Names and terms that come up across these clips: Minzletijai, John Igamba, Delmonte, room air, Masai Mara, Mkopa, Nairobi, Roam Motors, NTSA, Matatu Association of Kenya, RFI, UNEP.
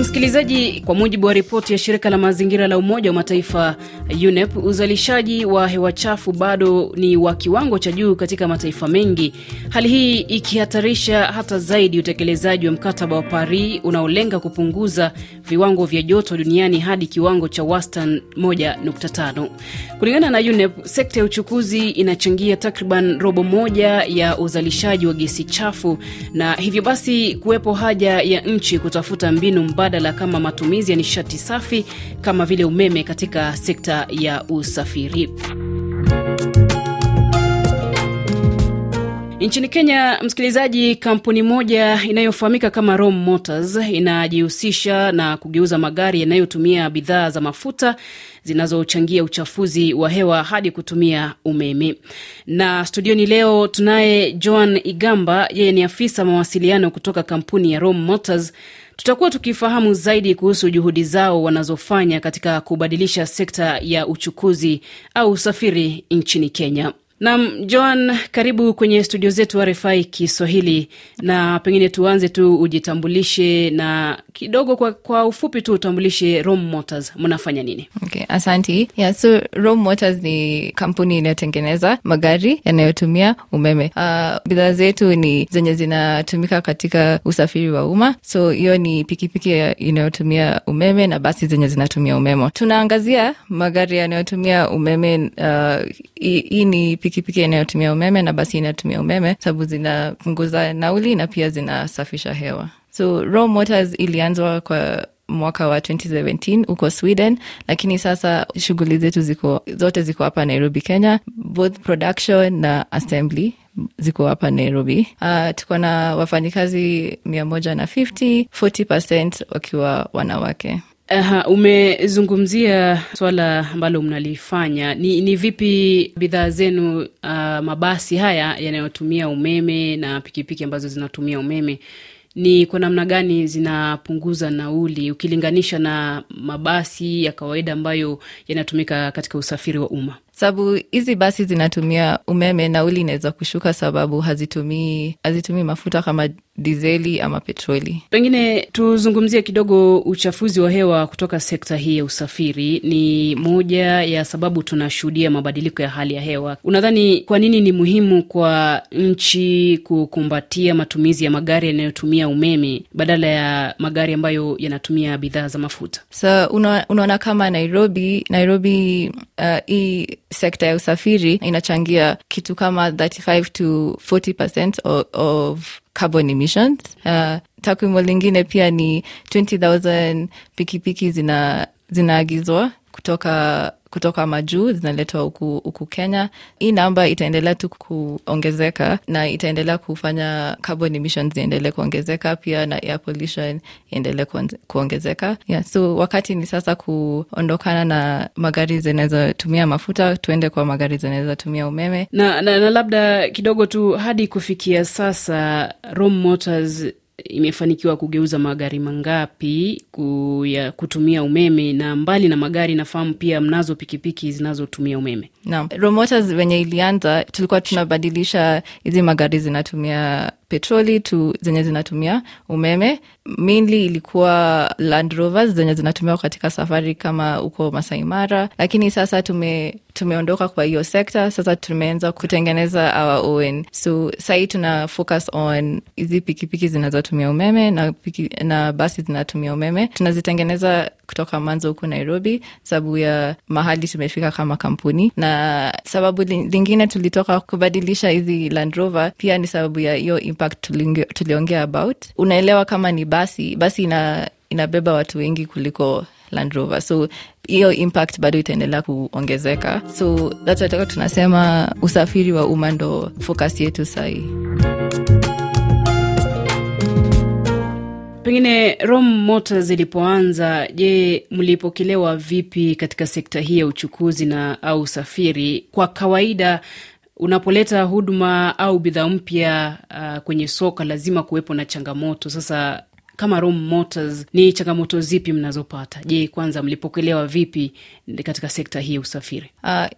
Msikilizaji, kwa mujibu wa ripoti ya shirika la mazingira la Umoja wa Mataifa UNEP, uzalishaji wa hewa chafu bado ni wa kiwango cha juu katika mataifa mengi. Hali hii ikihatarisha hata zaidi utekelezaji wa mkataba wa Paris unaolenga kupunguza viwango vya joto duniani hadi kiwango cha wastani 1.5. Kulingana na UNEP, sekta ya uchukuzi inachangia takriban robo moja ya uzalishaji wa gesi chafu, na hivyo basi kuwepo haja ya nchi kutafuta mbinu mbadala kama matumizi ya nishati safi kama vile umeme katika sekta ya usafiri. Nchini Kenya, msikilizaji, kampuni moja inayofahamika kama Roam Motors inajihusisha na kugeuza magari yanayotumia bidhaa za mafuta zinazochangia uchafuzi wa hewa hadi kutumia umeme. Na studioni leo tunaye John Igamba, yeye ni afisa mawasiliano kutoka kampuni ya Roam Motors. Tutakuwa tukifahamu zaidi kuhusu juhudi zao wanazofanya katika kubadilisha sekta ya uchukuzi au usafiri nchini Kenya. Na John, karibu kwenye studio zetu RFI Kiswahili, na pengine tuanze tu ujitambulishe na kidogo kwa ufupi tu utambulishe Roam Motors, mnafanya nini? Okay, asante. Yeah, so Roam Motors ni kampuni inayotengeneza magari yanayotumia umeme. Bidhaa zetu ni zenye zinatumika katika usafiri wa umma. So hiyo ni pikipiki inayotumia umeme na basi zenye zinatumia umeme. Tunaangazia magari yanayotumia umeme. Hii ni pikipiki inayotumia umeme na basi inatumia umeme sababu zinapunguza nauli na pia zinasafisha hewa. So Roam Motors ilianzwa kwa mwaka wa 2017 uko Sweden, lakini sasa shughuli zetu zote ziko hapa Nairobi, Kenya. Both production na assembly ziko hapa Nairobi. Tuko na wafanyikazi 150, 40% wakiwa wanawake. Umezungumzia swala ambalo mnalifanya. Ni vipi bidhaa zenu, mabasi haya yanayotumia umeme na pikipiki ambazo zinatumia umeme, ni kwa namna gani zinapunguza nauli ukilinganisha na mabasi ya kawaida ambayo yanatumika katika usafiri wa umma? Sababu hizi basi zinatumia umeme, nauli inaweza kushuka sababu hazitumii mafuta kama dizeli ama petroli. Pengine tuzungumzie kidogo uchafuzi wa hewa kutoka sekta hii ya usafiri. Ni moja ya sababu tunashuhudia mabadiliko ya hali ya hewa. Unadhani kwa nini ni muhimu kwa nchi kukumbatia matumizi ya magari yanayotumia umeme badala ya magari ambayo yanatumia bidhaa za mafuta? So unaona kama Nairobi sekta ya usafiri inachangia kitu kama 35 to 40% of carbon emissions. Takwimu lingine pia ni 20,000 pikipiki zinaagizwa kutoka majuu, zinaletwa huku Kenya. Hii namba itaendelea tu kuongezeka na itaendelea kufanya carbon emissions ziendelee kuongezeka, pia na air pollution iendelee kuongezeka. Yeah, so wakati ni sasa kuondokana na magari zinazotumia mafuta tuende kwa magari zinazotumia umeme. Na labda kidogo tu, hadi kufikia sasa Roam Motors imefanikiwa kugeuza magari mangapi kutumia umeme? Na mbali na magari, nafahamu pia mnazo pikipiki zinazotumia umeme. Naam, Roam Motors wenye ilianza tulikuwa tunabadilisha hizi magari zinatumia petroli tu zenye zinatumia umeme. Mainly ilikuwa Land Rovers zenye zinatumia katika safari kama uko Masai Mara, lakini sasa tumeondoka kwa hiyo sekta. Sasa tumeanza kutengeneza our own. So sasa tuna focus on hizi pikipiki zinazotumia umeme na basi zinatumia umeme. Tunazitengeneza kutoka mwanzo huko Nairobi sababu ya mahali tumefika kama kampuni, na sababu lingine tulitoka kubadilisha hizi Land Rover pia ni sababu ya hiyo impact tuliongea about. Unaelewa kama ni basi inabeba watu wengi kuliko Land Rover, so hiyo impact bado itaendelea kuongezeka. So that's why tunasema usafiri wa umma ndo focus yetu sahi. Pengine Roam Motors ilipoanza, je, mlipokelewa vipi katika sekta hii ya uchukuzi na au usafiri? Kwa kawaida unapoleta huduma au bidhaa mpya kwenye soko lazima kuwepo na changamoto. Sasa kama Roam Motors, ni changamoto zipi mnazopata? Je, kwanza mlipokelewa vipi katika sekta hii ya usafiri?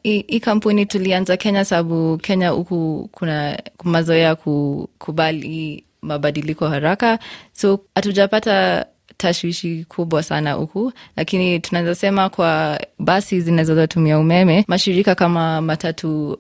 Hii kampuni tulianza Kenya sababu Kenya huku kuna mazoea kukubali mabadiliko haraka. So hatujapata tashwishi kubwa sana huku, lakini tunaweza sema kwa basi zinazotumia umeme, mashirika kama Matatu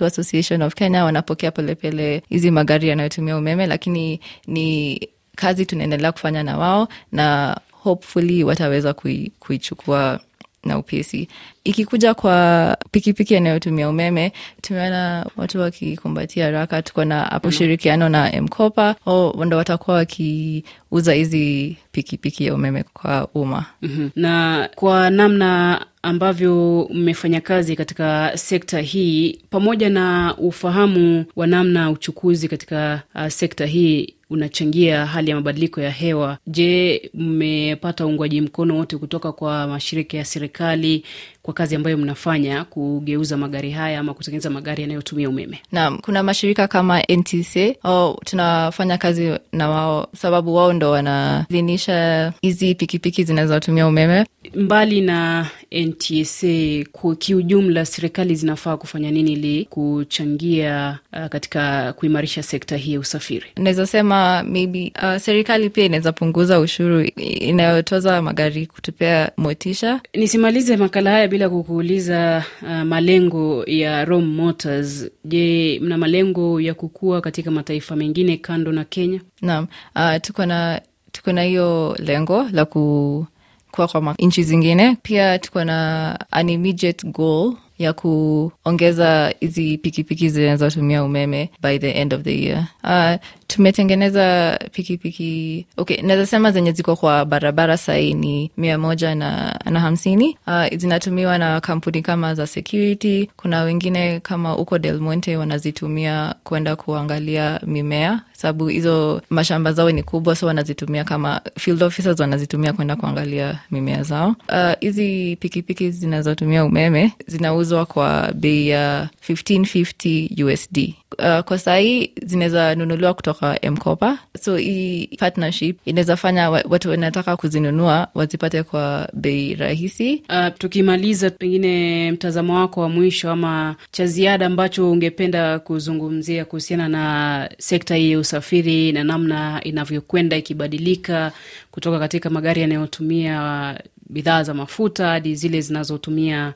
Association of Kenya wanapokea polepole hizi magari yanayotumia umeme, lakini ni kazi tunaendelea kufanya na wao na hopefully wataweza kuichukua na upesi. Ikikuja kwa pikipiki inayotumia umeme, tumeona watu wakikumbatia haraka. Tuko na ushirikiano na Mkopa, ndio watakuwa wakiuza hizi pikipiki ya umeme kwa umma. Na kwa namna ambavyo mmefanya kazi katika sekta hii, pamoja na ufahamu wa namna uchukuzi katika sekta hii unachangia hali ya mabadiliko ya hewa, je, mmepata uungwaji mkono wote kutoka kwa mashirika ya serikali kwa kazi ambayo mnafanya kugeuza magari haya ama kutengeneza magari yanayotumia umeme? Naam, kuna mashirika kama NTSA, tunafanya kazi na wao sababu wao ndio wanaidhinisha hizi pikipiki zinazotumia umeme. Mbali na NTSA, kwa kiujumla serikali zinafaa kufanya nini ili kuchangia katika kuimarisha sekta hii ya usafiri? Naweza sema maybe serikali pia inaweza punguza ushuru inayotoza magari kutupea motisha. Nisimalize makala haya bila kukuuliza malengo ya Roam Motors. Je, mna malengo ya kukua katika mataifa mengine kando na Kenya? Naam, tuko na hiyo lengo la kuwa kwa nchi zingine. Pia tuko na an immediate goal ya kuongeza hizi pikipiki zinazotumia umeme by the end of the year. Tumetengeneza pikipiki, naweza sema zenye ziko kwa barabara sasa ni 150. Zinatumiwa na kampuni kama za security. Kuna wengine kama huko Delmonte wanazitumia kwenda kuangalia mimea sababu hizo mashamba zao ni kubwa, so wanazitumia kama field officers, wanazitumia kwenda kuangalia mimea zao. Hizi pikipiki zinazotumia umeme zinauzwa kwa bei ya $15.50. Kwa sasa zinaweza nunuliwa kutoka Mkopa, so hii partnership inaweza fanya watu wanataka kuzinunua wazipate kwa bei rahisi. Tukimaliza, pengine mtazamo wako wa mwisho ama cha ziada ambacho ungependa kuzungumzia kuhusiana na sekta hii ya usafiri na namna inavyokwenda ikibadilika kutoka katika magari yanayotumia bidhaa za mafuta hadi zile zinazotumia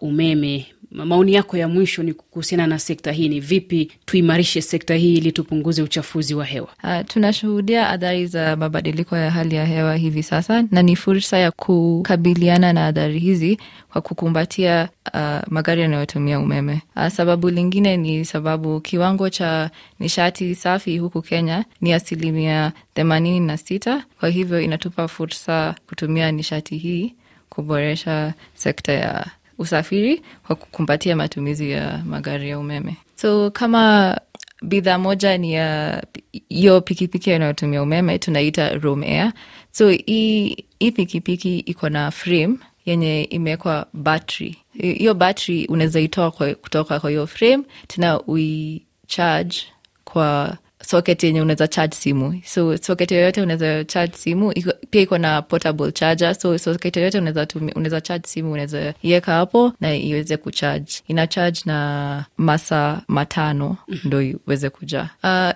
umeme. Maoni yako ya mwisho ni kuhusiana na sekta hii, ni vipi tuimarishe sekta hii ili tupunguze uchafuzi wa hewa? Tunashuhudia athari za mabadiliko ya hali ya hewa hivi sasa, na ni fursa ya kukabiliana na athari hizi kwa kukumbatia magari yanayotumia umeme. Sababu lingine ni sababu kiwango cha nishati safi huku Kenya ni 86%. Kwa hivyo inatupa fursa kutumia nishati hii kuboresha sekta ya usafiri kwa kukumbatia matumizi ya magari ya umeme. So kama bidhaa moja ni hiyo pikipiki inayotumia umeme, tunaita room air. So hii pikipiki iko na frame yenye imewekwa battery. Hiyo battery unaweza itoa kutoka kwa hiyo frame, tena uicharge kwa socket yenye unaweza charge simu. So socket yoyote unaweza charge simu. Pia iko na portable charger. So socket yoyote unaweza charge simu, unaweza iweka hapo na iweze kucharge. Ina charge na masaa 5 ndio iweze kuja.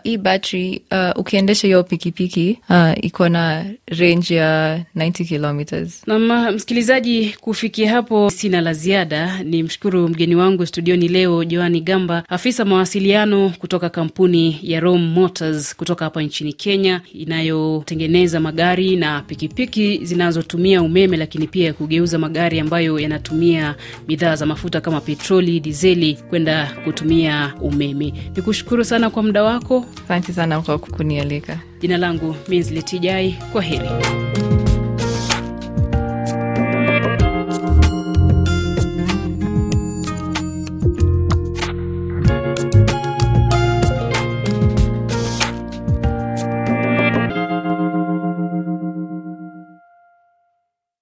Hii battery ukiendesha hiyo pikipiki iko na range ya 90 km. Na msikilizaji, kufikia hapo sina la ziada. Nimshukuru mgeni wangu studioni leo, John Igamba, afisa mawasiliano kutoka kampuni ya Roam Motors kutoka hapa nchini Kenya, inayotengeneza magari na pikipiki zinazotumia umeme, lakini pia kugeuza magari ambayo yanatumia bidhaa za mafuta kama petroli, dizeli kwenda kutumia umeme. Nikushukuru sana kwa muda wako. Asante sana kwa kunialika. Jina langu Minzletijai, kwaheri.